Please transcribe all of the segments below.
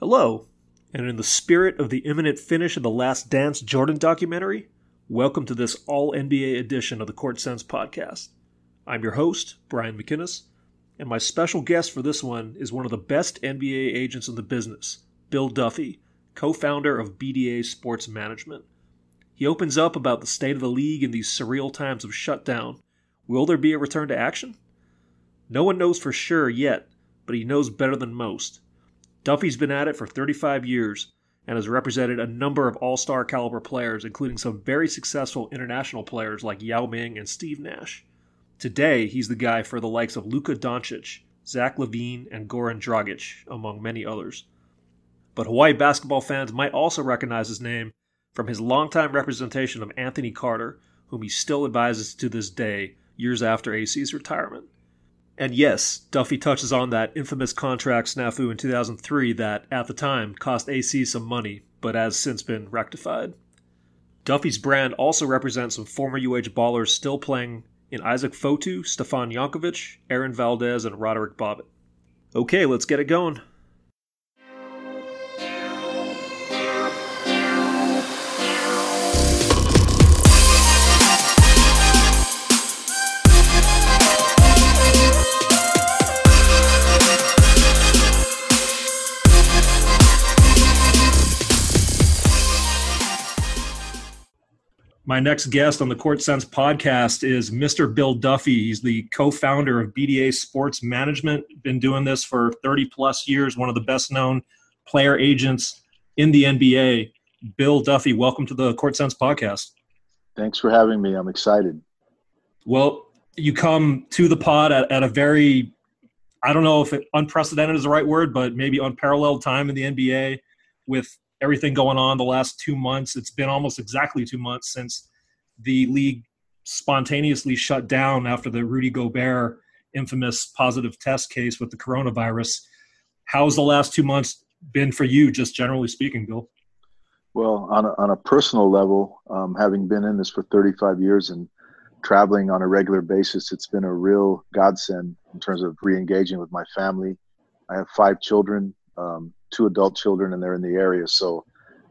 Hello, and in the spirit of the imminent finish of the Last Dance Jordan documentary, welcome to this all-NBA edition of the Court Sense podcast. I'm your host, Brian McInnes, and my special guest for this one is one of the best NBA agents in the business, Bill Duffy, co-founder of BDA Sports Management. He opens up about the state of the league in these surreal times of shutdown. Will there be a return to action? No one knows for sure yet, but he knows better than most. Duffy's been at it for 35 years and has represented a number of all-star caliber players, including some very successful international players like Yao Ming and Steve Nash. Today, he's the guy for the likes of Luka Doncic, Zach LaVine, and Goran Dragic, among many others. But Hawaii basketball fans might also recognize his name from his longtime representation of Anthony Carter, whom he still advises to this day, years after AC's retirement. And yes, Duffy touches on that infamous contract snafu in 2003 that, at the time, cost AC some money, but has since been rectified. Duffy's brand also represents some former UH ballers still playing in Isaac Fotu, Stefan Jankovic, Aaron Valdez, and Roderick Bobbitt. Okay, let's get it going. My next guest on the Court Sense podcast is Mr. Bill Duffy. He's the co-founder of BDA Sports Management, been doing this for 30 plus years, one of the best known player agents in the NBA. Bill Duffy, welcome to the Court Sense podcast. Thanks for having me. I'm excited. Well, you come to the pod at a very, I don't know if unprecedented is the right word, but maybe unparalleled time in the NBA with everything going on the last 2 months. It's been almost exactly 2 months since the league spontaneously shut down after the Rudy Gobert infamous positive test case with the coronavirus. How's the last 2 months been for you, just generally speaking, Bill? Well, on a personal level, having been in this for 35 years and traveling on a regular basis, it's been a real godsend in terms of re-engaging with my family. I have 5 children, two adult children, and they're in the area. So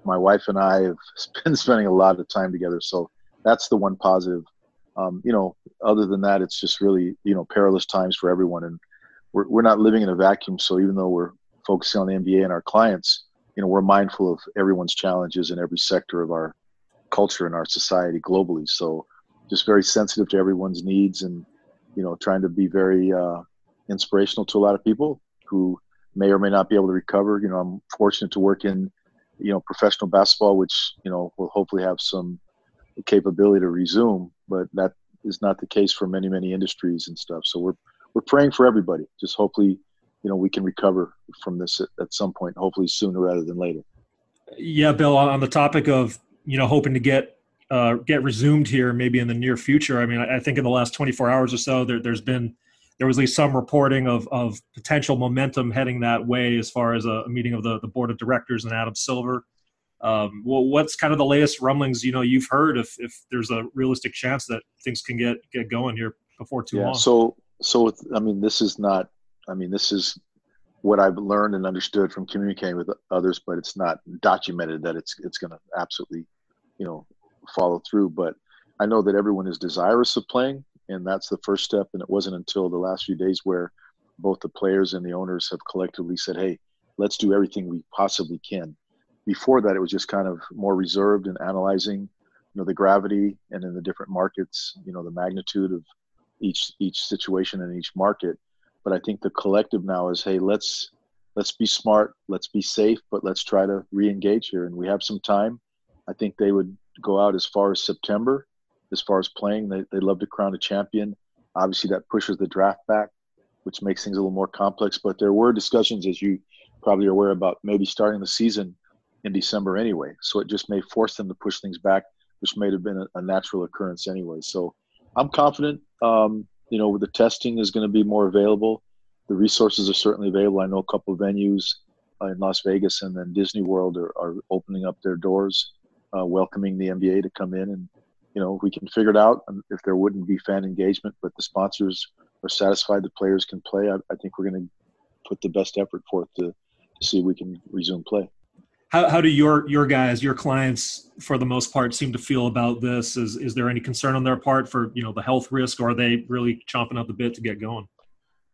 my wife and I have been spending a lot of time together. So that's the one positive. Other than that, it's just really, perilous times for everyone. And we're not living in a vacuum. So even though we're focusing on the NBA and our clients, we're mindful of everyone's challenges in every sector of our culture and our society globally. So just very sensitive to everyone's needs and, trying to be very inspirational to a lot of people who may or may not be able to recover. I'm fortunate to work in, professional basketball, which, will hopefully have some capability to resume, but that is not the case for many, many industries and stuff. So we're praying for everybody. Just hopefully, we can recover from this at some point, hopefully sooner rather than later. Yeah, Bill, on the topic of, hoping to get resumed here maybe in the near future. I mean, I think in the last 24 hours or so, there was at least some reporting of potential momentum heading that way as far as a meeting of the board of directors and Adam Silver. Well, what's kind of the latest rumblings, you've heard if there's a realistic chance that things can get going here before too long? So, this is what I've learned and understood from communicating with others, but it's not documented that it's going to absolutely, follow through. But I know that everyone is desirous of playing. And that's the first step. And it wasn't until the last few days where both the players and the owners have collectively said, hey, let's do everything we possibly can. Before that, it was just kind of more reserved and analyzing, the gravity and in the different markets, the magnitude of each situation in each market. But I think the collective now is, hey, let's be smart, let's be safe, but let's try to re-engage here. And we have some time. I think they would go out as far as September. As far as playing, they love to crown a champion. Obviously, that pushes the draft back, which makes things a little more complex. But there were discussions, as you probably are aware, about maybe starting the season in December anyway. So it just may force them to push things back, which may have been a natural occurrence anyway. So I'm confident, the testing is going to be more available. The resources are certainly available. I know a couple of venues in Las Vegas and then Disney World are opening up their doors, welcoming the NBA to come in and, we can figure it out if there wouldn't be fan engagement, but the sponsors are satisfied the players can play. I think we're going to put the best effort forth to see if we can resume play. How do your guys, your clients, for the most part, seem to feel about this? Is there any concern on their part for, you know, the health risk, or are they really chomping at the bit to get going?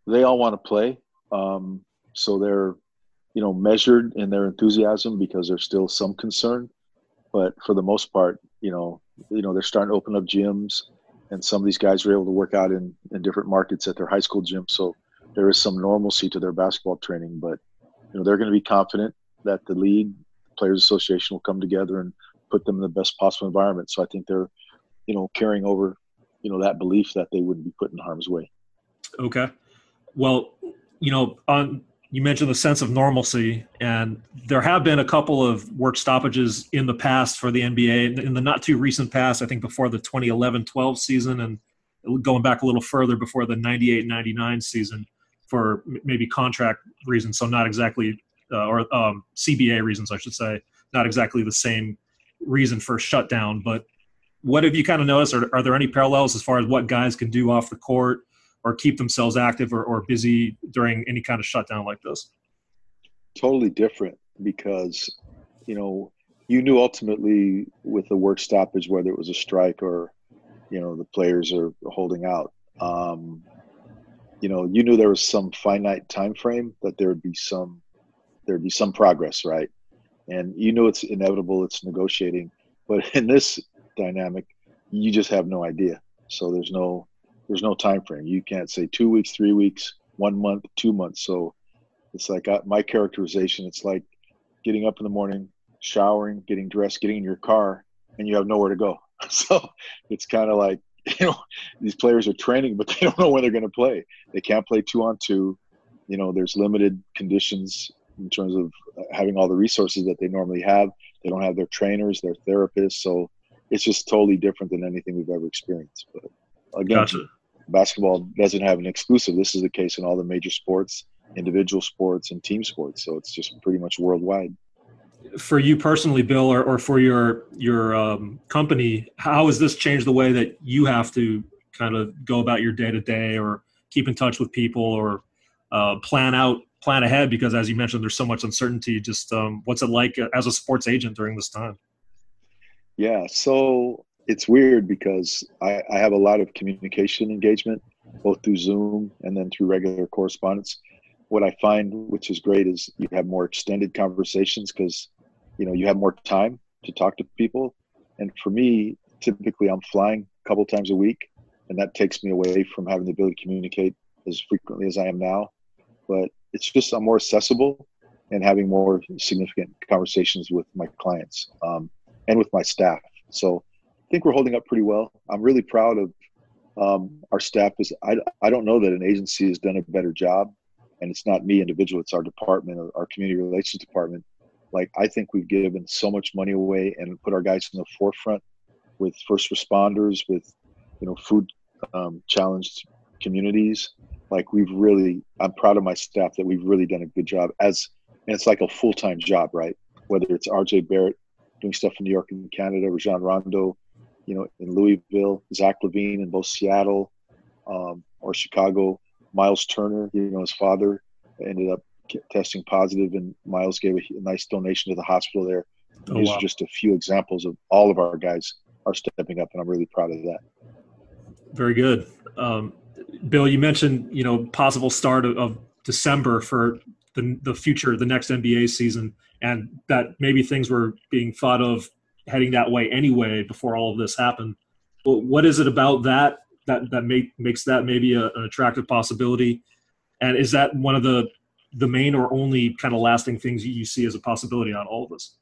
They all want to play, so they're, you know, measured in their enthusiasm because there's still some concern. But for the most part, you know, they're starting to open up gyms, and some of these guys are able to work out in different markets at their high school gym. So there is some normalcy to their basketball training, but you know, they're going to be confident that the league, Players Association, will come together and put them in the best possible environment. So I think they're, you know, carrying over, you know, that belief that they wouldn't be put in harm's way. Okay. Well, you know, you mentioned the sense of normalcy, and there have been a couple of work stoppages in the past for the NBA, in the not too recent past, I think before the 2011-12 season and going back a little further before the 98-99 season for maybe contract reasons. So not exactly or CBA reasons, I should say, not exactly the same reason for shutdown. But what have you kind of noticed? Are there any parallels as far as what guys can do off the court or keep themselves active or busy during any kind of shutdown like this? Totally different, because, you know, you knew ultimately with the work stoppage, whether it was a strike or, you know, the players are holding out, you know, you knew there was some finite time frame that there'd be some progress, right? And you know it's inevitable, it's negotiating. But in this dynamic, you just have no idea. So there's no time frame. You can't say 2 weeks, 3 weeks, 1 month, 2 months. So it's like my characterization, it's like getting up in the morning, showering, getting dressed, getting in your car, and you have nowhere to go. So it's kind of like, you know, these players are training, but they don't know when they're going to play. They can't play 2-on-2. You know, there's limited conditions in terms of having all the resources that they normally have. They don't have their trainers, their therapists. So it's just totally different than anything we've ever experienced. But again, gotcha. Basketball doesn't have an exclusive. This is the case in all the major sports, individual sports, and team sports. So it's just pretty much worldwide. For you personally, Bill, or for your company, how has this changed the way that you have to kind of go about your day-to-day or keep in touch with people or plan ahead? Because as you mentioned, there's so much uncertainty. Just what's it like as a sports agent during this time? Yeah, so it's weird because I have a lot of communication engagement, both through Zoom and then through regular correspondence. What I find, which is great, is you have more extended conversations because, you know, you have more time to talk to people. And for me, typically I'm flying a couple times a week, and that takes me away from having the ability to communicate as frequently as I am now. But it's just I'm more accessible and having more significant conversations with my clients and with my staff. So I think we're holding up pretty well. I'm really proud of our staff. I don't know that an agency has done a better job, and it's not me individually, it's our department, or our community relations department. Like, I think we've given so much money away and put our guys in the forefront with first responders, with, you know, food challenged communities. Like, I'm proud of my staff that we've really done a good job, and it's like a full-time job, right? Whether it's RJ Barrett doing stuff in New York and Canada, or John Rondo, you know, in Louisville, Zach LaVine in both Seattle or Chicago, Miles Turner, you know, his father ended up testing positive, and Miles gave a nice donation to the hospital there. Oh, these wow. are just a few examples of all of our guys are stepping up, and I'm really proud of that. Very good. Bill, you mentioned, you know, possible start of December for the future, the next NBA season, and that maybe things were being thought of heading that way anyway before all of this happened. But what is it about that makes that maybe an attractive possibility? And is that one of the main or only kind of lasting things you see as a possibility on all of this?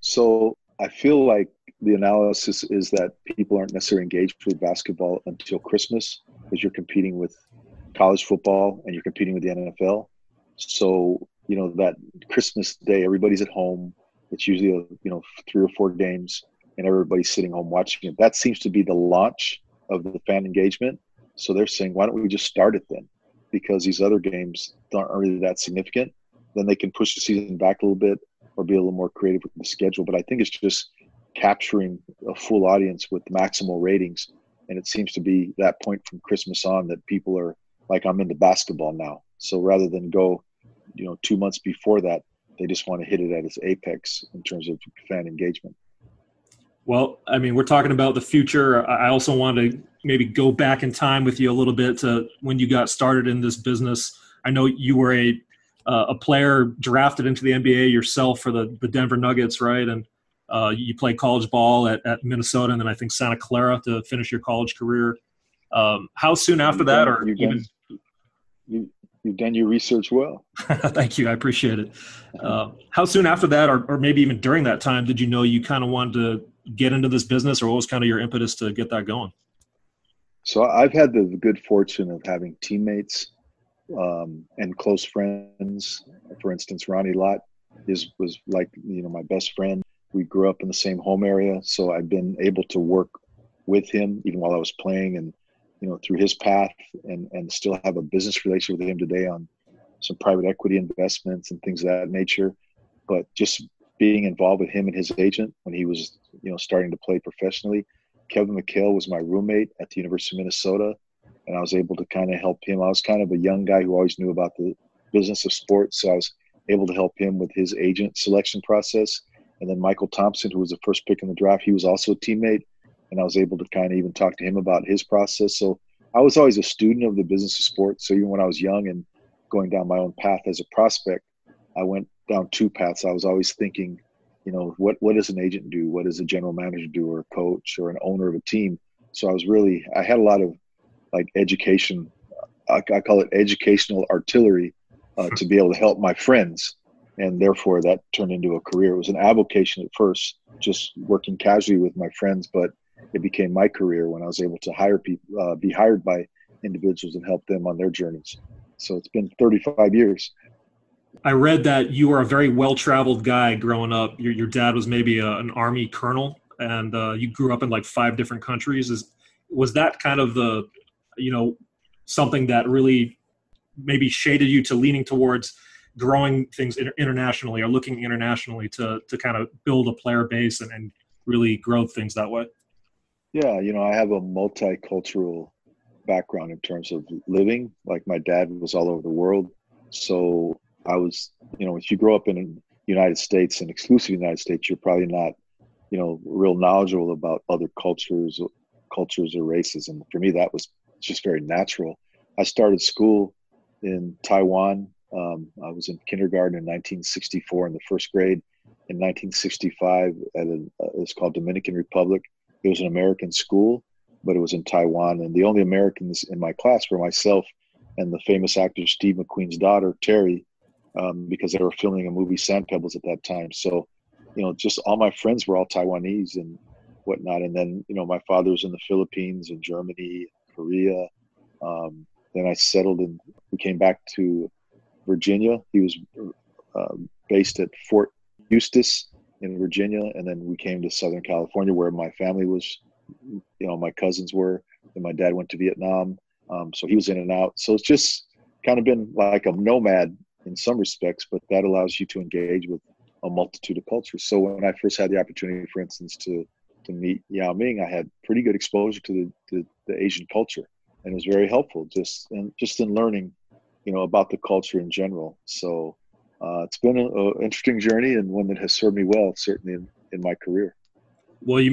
So I feel like the analysis is that people aren't necessarily engaged with basketball until Christmas, because you're competing with college football and you're competing with the NFL. So, you know, that Christmas day, everybody's at home. It's usually, you know, 3 or 4 games, and everybody's sitting home watching it. That seems to be the launch of the fan engagement. So they're saying, why don't we just start it then? Because these other games aren't really that significant. Then they can push the season back a little bit or be a little more creative with the schedule. But I think it's just capturing a full audience with maximal ratings. And it seems to be that point from Christmas on that people are like, I'm into basketball now. So rather than go you know, 2 months before that, they just want to hit it at its apex in terms of fan engagement. Well, I mean, we're talking about the future. I also want to maybe go back in time with you a little bit to when you got started in this business. I know you were a player drafted into the NBA yourself for the Denver Nuggets, right? And you played college ball at Minnesota and then I think Santa Clara to finish your college career. How soon after that? Or even you've done your research well. Thank you. I appreciate it. How soon after that, or maybe even during that time, did you know you kind of wanted to get into this business, or what was kind of your impetus to get that going? So I've had the good fortune of having teammates and close friends. For instance, Ronnie Lott was like, you know, my best friend. We grew up in the same home area, so I've been able to work with him even while I was playing and, you know, through his path, and still have a business relationship with him today on some private equity investments and things of that nature. But just being involved with him and his agent when he was, you know, starting to play professionally. Kevin McHale was my roommate at the University of Minnesota, and I was able to kind of help him. I was kind of a young guy who always knew about the business of sports, so I was able to help him with his agent selection process. And then Michael Thompson, who was the first pick in the draft, he was also a teammate. And I was able to kind of even talk to him about his process. So I was always a student of the business of sports. So even when I was young and going down my own path as a prospect, I went down two paths. I was always thinking, you know, what does an agent do? What does a general manager do, or a coach, or an owner of a team? So I was really, I had a lot of like education. I call it educational artillery to be able to help my friends. And therefore that turned into a career. It was an avocation at first, just working casually with my friends, but it became my career when I was able to hire people, be hired by individuals and help them on their journeys. So it's been 35 years. I read that you were a very well-traveled guy growing up. Your dad was maybe an Army colonel, and you grew up in like 5 different countries. Was that kind of the, you know, something that really maybe shaded you to leaning towards growing things internationally, or looking internationally to kind of build a player base and really grow things that way? Yeah, you know, I have a multicultural background in terms of living. Like my dad was all over the world. So I was, you know, if you grow up in the United States and exclusive United States, you're probably not, you know, real knowledgeable about other cultures or races. And for me, that was just very natural. I started school in Taiwan. I was in kindergarten in 1964 in the first grade. In 1965, it's called Dominican Republic. It was an American school, but it was in Taiwan. And the only Americans in my class were myself and the famous actor Steve McQueen's daughter, Terry, because they were filming a movie, Sand Pebbles, at that time. So, you know, just all my friends were all Taiwanese and whatnot. And then, you know, my father was in the Philippines and Germany, Korea. Then I settled and we came back to Virginia. He was based at Fort Eustis in Virginia, and then we came to Southern California, where my family was, you know, my cousins were, and my dad went to Vietnam. So he was in and out. So it's just kind of been like a nomad in some respects, but that allows you to engage with a multitude of cultures. So when I first had the opportunity, for instance, to meet Yao Ming, I had pretty good exposure to the Asian culture, and it was very helpful just in learning, you know, about the culture in general. So it's been an interesting journey, and one that has served me well, certainly in my career. Well, you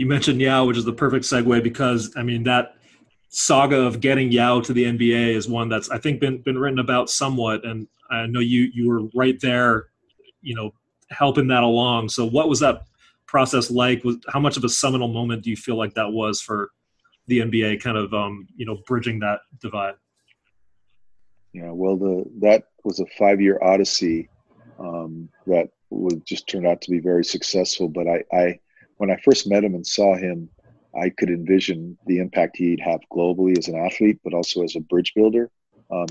mentioned Yao, which is the perfect segue, because, I mean, that saga of getting Yao to the NBA is one that's, I think, been written about somewhat. And I know you were right there, you know, helping that along. So what was that process like? How much of a seminal moment do you feel like that was for the NBA kind of, you know, bridging that divide? Yeah, well, that was a 5-year odyssey that would just turned out to be very successful. But I when I first met him and saw him, I could envision the impact he'd have globally as an athlete, but also as a bridge builder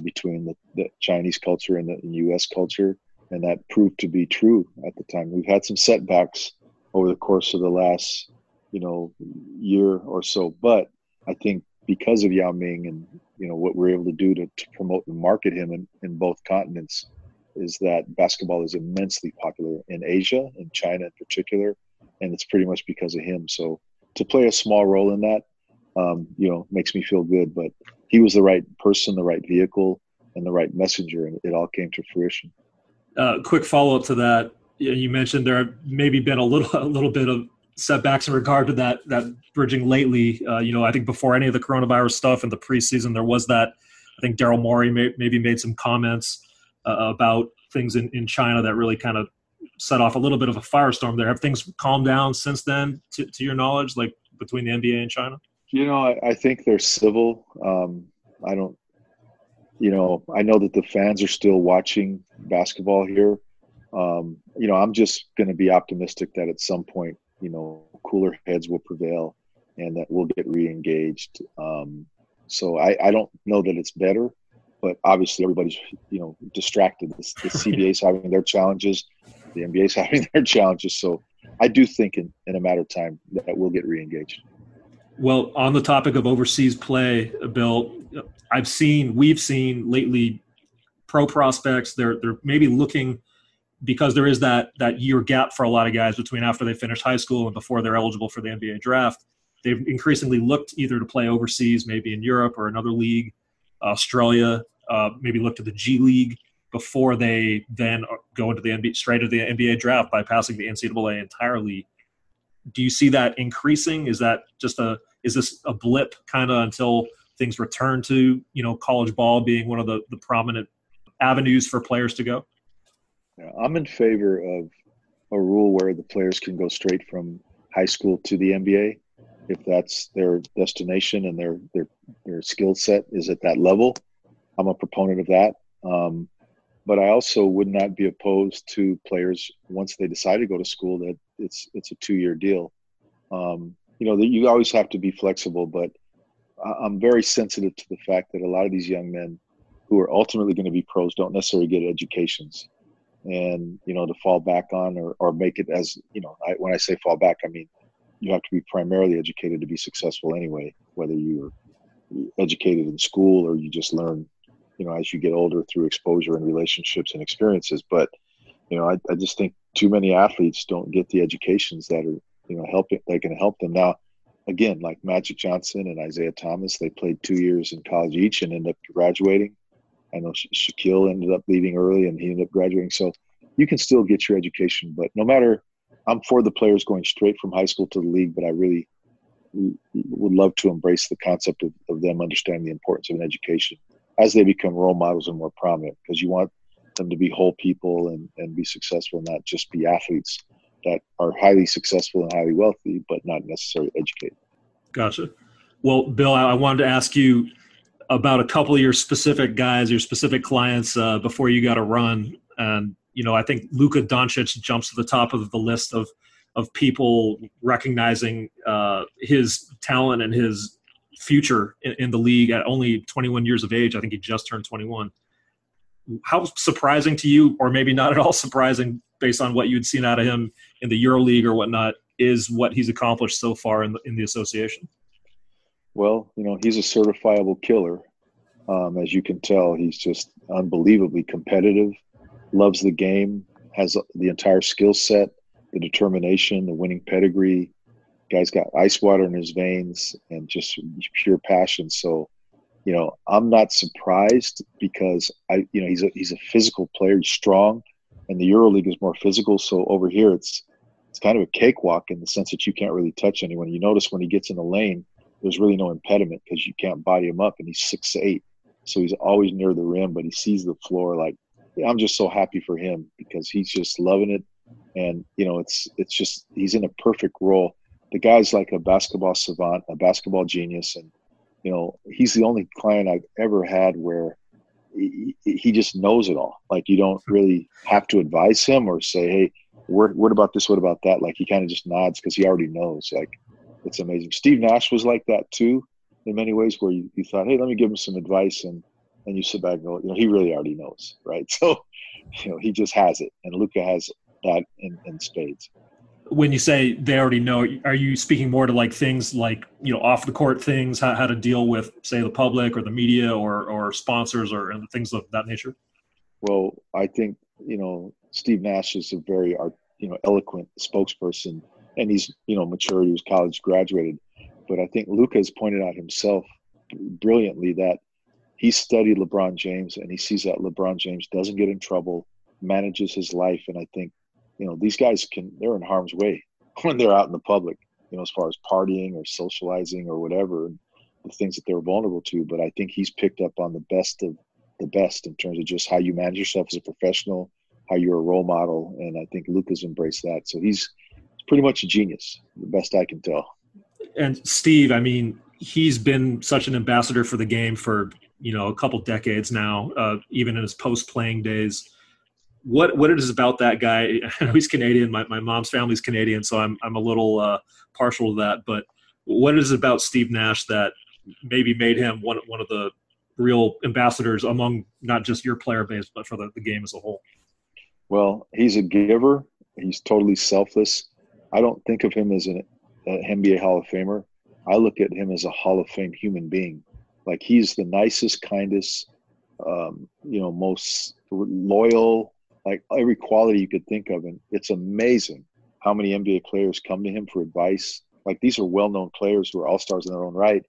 between the Chinese culture and the U.S. culture. And that proved to be true at the time. We've had some setbacks over the course of the last, you know, year or so. But I think because of Yao Ming and, you know, what we're able to do to promote and market him in both continents, is that basketball is immensely popular in Asia, in China in particular, and it's pretty much because of him. So to play a small role in that, you know, makes me feel good. But he was the right person, the right vehicle, and the right messenger, and it all came to fruition. Quick follow-up to that. You mentioned there have maybe been a little bit of setbacks in regard to that bridging lately. I think before any of the coronavirus stuff in the preseason, there was that. I think Daryl Morey maybe made some comments about things in China that really kind of set off a little bit of a firestorm there. Have things calmed down since then, to your knowledge, like between the NBA and China? I think they're civil. I know that the fans are still watching basketball here. I'm just going to be optimistic that at some point, cooler heads will prevail and that we'll get re-engaged. So I don't know that it's better, but obviously everybody's, distracted. The CBA's having their challenges. The NBA's having their challenges. So I do think in a matter of time that we'll get re-engaged. Well, on the topic of overseas play, Bill, we've seen lately pro prospects, they're maybe looking, because there is that year gap for a lot of guys between after they finish high school and before they're eligible for the NBA draft. They've increasingly looked either to play overseas, maybe in Europe or another league, Australia, maybe look to the G League before they then go into the NBA, straight to the NBA draft by passing the NCAA entirely. Do you see that increasing? Is that is this a blip kind of until things return to, college ball being one of the prominent avenues for players to go? I'm in favor of a rule where the players can go straight from high school to the NBA if that's their destination and their skill set is at that level. I'm a proponent of that. But I also would not be opposed to players, once they decide to go to school, that it's a 2-year deal. You always have to be flexible, but I'm very sensitive to the fact that a lot of these young men who are ultimately going to be pros don't necessarily get educations. And, to fall back on or make it as, when I say fall back, I mean, you have to be primarily educated to be successful anyway, whether you're educated in school or you just learn, as you get older through exposure and relationships and experiences. But, I just think too many athletes don't get the educations that are, that can help them. Now, again, like Magic Johnson and Isaiah Thomas, they played 2 years in college each and ended up graduating. I know Shaquille ended up leaving early and he ended up graduating. So you can still get your education, but no matter, I'm for the players going straight from high school to the league, but I really would love to embrace the concept of them understanding the importance of an education as they become role models and more prominent, because you want them to be whole people and be successful, not just be athletes that are highly successful and highly wealthy, but not necessarily educated. Gotcha. Well, Bill, I wanted to ask you about a couple of your specific guys, your specific clients before you got to run. And, I think Luka Doncic jumps to the top of the list of people recognizing his talent and his future in the league at only 21 years of age. I think he just turned 21. How surprising to you, or maybe not at all surprising based on what you'd seen out of him in the EuroLeague or whatnot, is what he's accomplished so far in the association? Well, he's a certifiable killer. As you can tell, he's just unbelievably competitive, loves the game, has the entire skill set, the determination, the winning pedigree. Guy's got ice water in his veins and just pure passion. So, I'm not surprised because he's a physical player. He's strong, and the EuroLeague is more physical. So over here, it's kind of a cakewalk in the sense that you can't really touch anyone. You notice when he gets in the lane, there's really no impediment because you can't body him up, and he's 6'8". So he's always near the rim, but he sees the floor. Like, I'm just so happy for him because he's just loving it. And, it's just, he's in a perfect role. The guy's like a basketball savant, a basketball genius. And, he's the only client I've ever had where he just knows it all. Like, you don't really have to advise him or say, hey, what about this? What about that? Like, he kind of just nods because he already knows. Like, it's amazing. Steve Nash was like that too, in many ways, where you thought, hey, let me give him some advice, and you sit back and go, he really already knows, right? So, he just has it, and Luka has that in spades. When you say they already know, are you speaking more to like things like, off the court things, how to deal with, say, the public or the media or sponsors or things of that nature? Well, I think, Steve Nash is a very, eloquent spokesperson. And he's, mature. He was college graduated. But I think Luka has pointed out himself brilliantly that he studied LeBron James, and he sees that LeBron James doesn't get in trouble, manages his life. And I think, you know, these guys can, they're in harm's way when they're out in the public, you know, as far as partying or socializing or whatever, and the things that they're vulnerable to. But I think he's picked up on the best of the best in terms of just how you manage yourself as a professional, how you're a role model. And I think Luka's embraced that. So he's pretty much a genius, the best I can tell. And Steve, I mean, he's been such an ambassador for the game for, you know, a couple decades now, even in his post-playing days. What it is about that guy? I know he's Canadian. My mom's family's Canadian, so I'm a little partial to that. But what is it about Steve Nash that maybe made him one of the real ambassadors among not just your player base, but for the game as a whole? Well, he's a giver. He's totally selfless. I don't think of him as an NBA Hall of Famer. I look at him as a Hall of Fame human being. Like, he's the nicest, kindest, most loyal, like every quality you could think of. And it's amazing how many NBA players come to him for advice. Like, these are well-known players who are all-stars in their own right.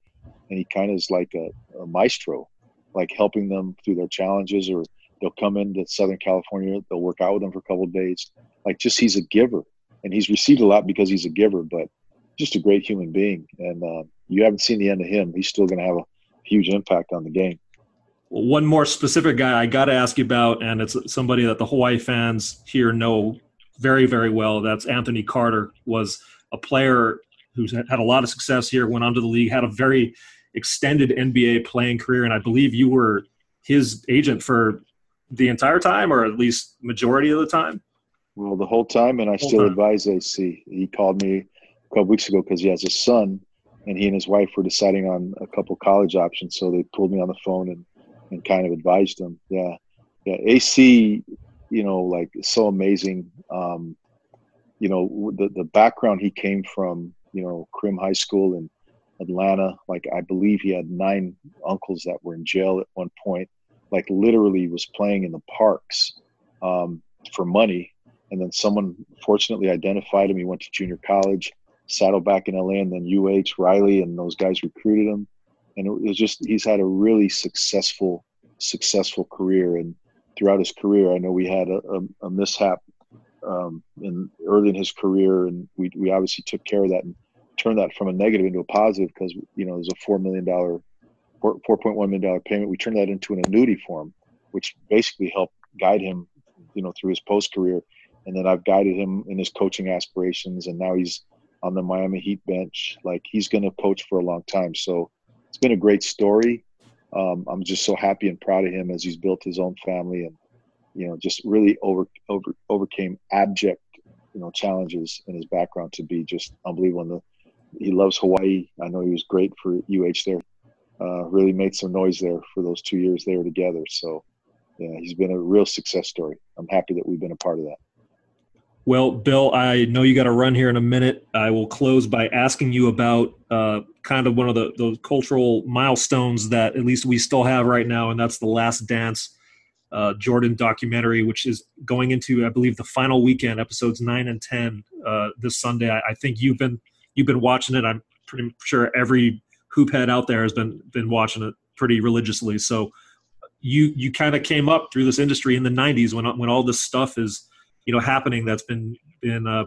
And he kind of is like a maestro, like helping them through their challenges, or they'll come into Southern California, they'll work out with them for a couple of days. Like, just, he's a giver, and he's received a lot because he's a giver, but just a great human being. And you haven't seen the end of him. He's still going to have a huge impact on the game. Well, one more specific guy I got to ask you about, and it's somebody that the Hawaii fans here know very, very well. That's Anthony Carter. Was a player who's had a lot of success here, went on to the league, had a very extended NBA playing career, and I believe you were his agent for the entire time, or at least majority of the time? Well, the whole time, and I still advise AC. He called me a couple weeks ago because he has a son, and he and his wife were deciding on a couple college options, so they pulled me on the phone and kind of advised him. Yeah, AC, you know, like, so amazing. You know, the background he came from, you know, Krim High School in Atlanta. Like, I believe he had 9 uncles that were in jail at one point. Like, literally was playing in the parks for money. And then someone fortunately identified him. He went to junior college, Saddleback in LA, and then Riley, and those guys recruited him. And it was just, he's had a really successful career. And throughout his career, I know we had a mishap early in his career, and we obviously took care of that and turned that from a negative into a positive, because, you know, there's a $4.1 million payment. We turned that into an annuity for him, which basically helped guide him, you know, through his post career. And then I've guided him in his coaching aspirations, and now he's on the Miami Heat bench. Like, he's going to coach for a long time. So it's been a great story. I'm just so happy and proud of him as he's built his own family, and, you know, just really overcame abject, you know, challenges in his background to be just unbelievable. And he loves Hawaii. I know he was great for UH there. Really made some noise there for those 2 years they were together. So, yeah, he's been a real success story. I'm happy that we've been a part of that. Well, Bill, I know you got to run here in a minute. I will close by asking you about kind of one of those cultural milestones that at least we still have right now, and that's The Last Dance Jordan documentary, which is going into, I believe, the final weekend, episodes 9 and 10 this Sunday. I think you've been watching it. I'm pretty sure every hoophead out there has been watching it pretty religiously. So you kind of came up through this industry in the '90s when all this stuff is, you know, happening, that's been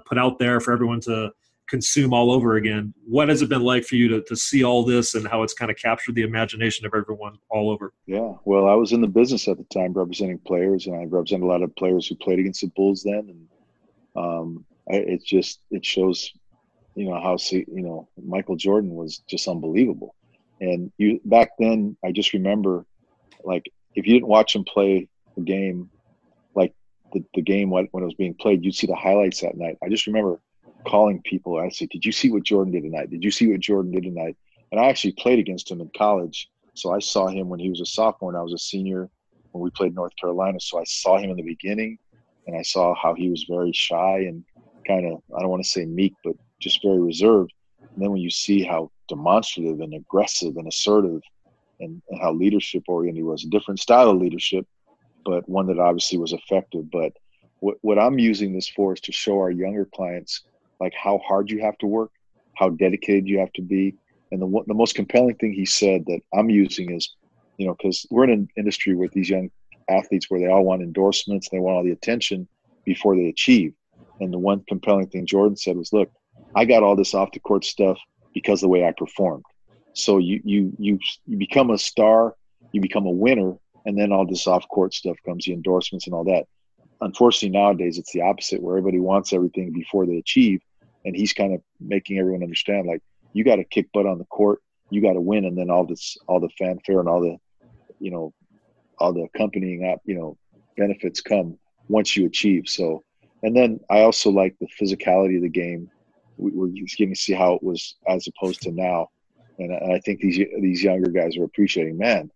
put out there for everyone to consume all over again. What has it been like for you to see all this, and how it's kind of captured the imagination of everyone all over? Yeah, well, I was in the business at the time representing players, and I represented a lot of players who played against the Bulls then. And it shows, you know, how, you know, Michael Jordan was just unbelievable. And back then, I just remember, like, if you didn't watch him play the game, like the game when it was being played, you'd see the highlights that night. I just remember calling people. I'd say, did you see what Jordan did tonight? Did you see what Jordan did tonight? And I actually played against him in college. So I saw him when he was a sophomore and I was a senior when we played North Carolina. So I saw him in the beginning, and I saw how he was very shy and kind of, I don't want to say meek, but just very reserved. And then when you see how demonstrative and aggressive and assertive and how leadership oriented he was, a different style of leadership, but one that obviously was effective. But what I'm using this for is to show our younger clients, like, how hard you have to work, how dedicated you have to be. And the most compelling thing he said that I'm using is, you know, because we're in an industry with these young athletes where they all want endorsements, they want all the attention before they achieve. And the one compelling thing Jordan said was, look, I got all this off the court stuff because of the way I performed. So you become a star, you become a winner, and then all this off court stuff comes, the endorsements and all that. Unfortunately, nowadays it's the opposite, where everybody wants everything before they achieve. And he's kind of making everyone understand, like, you got to kick butt on the court, you got to win, and then all this, all the fanfare and all the, you know, all the accompanying up, you know, benefits come once you achieve. So, and then I also like the physicality of the game. We're just getting to see how it was as opposed to now, and I think these younger guys are appreciating, man.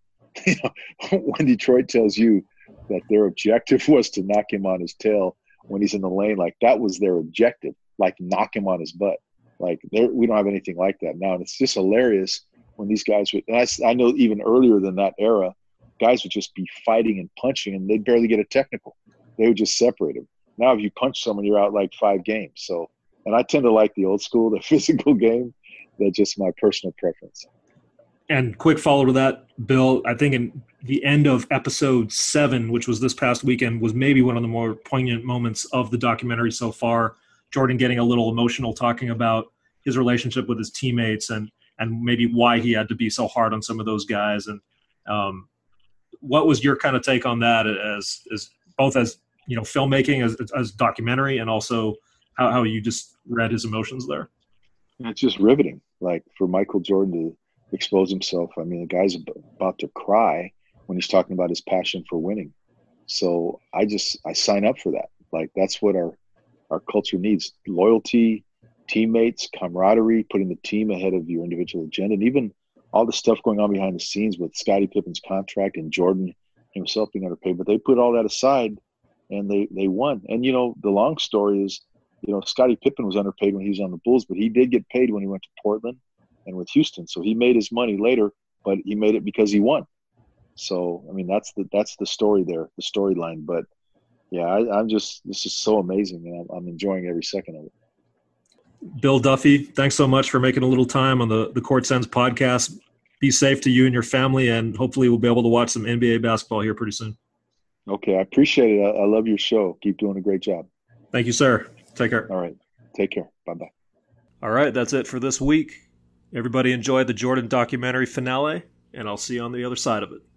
You know, when Detroit tells you that their objective was to knock him on his tail when he's in the lane, like, that was their objective, like, knock him on his butt. Like, we don't have anything like that now, and it's just hilarious when these guys would. And I know even earlier than that era, guys would just be fighting and punching, and they'd barely get a technical. They would just separate them. Now, if you punch someone, you're out like 5 games. So, and I tend to like the old school, the physical game. That's just my personal preference. And quick follow to that, Bill, I think in the end of episode 7, which was this past weekend, was maybe one of the more poignant moments of the documentary so far. Jordan getting a little emotional, talking about his relationship with his teammates and maybe why he had to be so hard on some of those guys. And what was your kind of take on that as both as, you know, filmmaking, as documentary, and also how you just read his emotions there? It's just riveting. Like, for Michael Jordan to expose himself. I mean, the guy's about to cry when he's talking about his passion for winning. So I sign up for that. Like, that's what our culture needs: loyalty, teammates, camaraderie, putting the team ahead of your individual agenda, and even all the stuff going on behind the scenes with Scottie Pippen's contract and Jordan himself being underpaid. But they put all that aside, and they won. And, you know, the long story is, you know, Scottie Pippen was underpaid when he was on the Bulls, but he did get paid when he went to Portland and with Houston. So he made his money later, but he made it because he won. So, I mean, that's the story there, the storyline. But yeah, this is so amazing, and I'm enjoying every second of it. Bill Duffy, thanks so much for making a little time on the Court Sense podcast. Be safe to you and your family, and hopefully we'll be able to watch some NBA basketball here pretty soon. Okay, I appreciate it. I love your show. Keep doing a great job. Thank you, sir. Take care. All right. Take care. Bye-bye. All right, that's it for this week. Everybody enjoy the Jordan documentary finale, and I'll see you on the other side of it.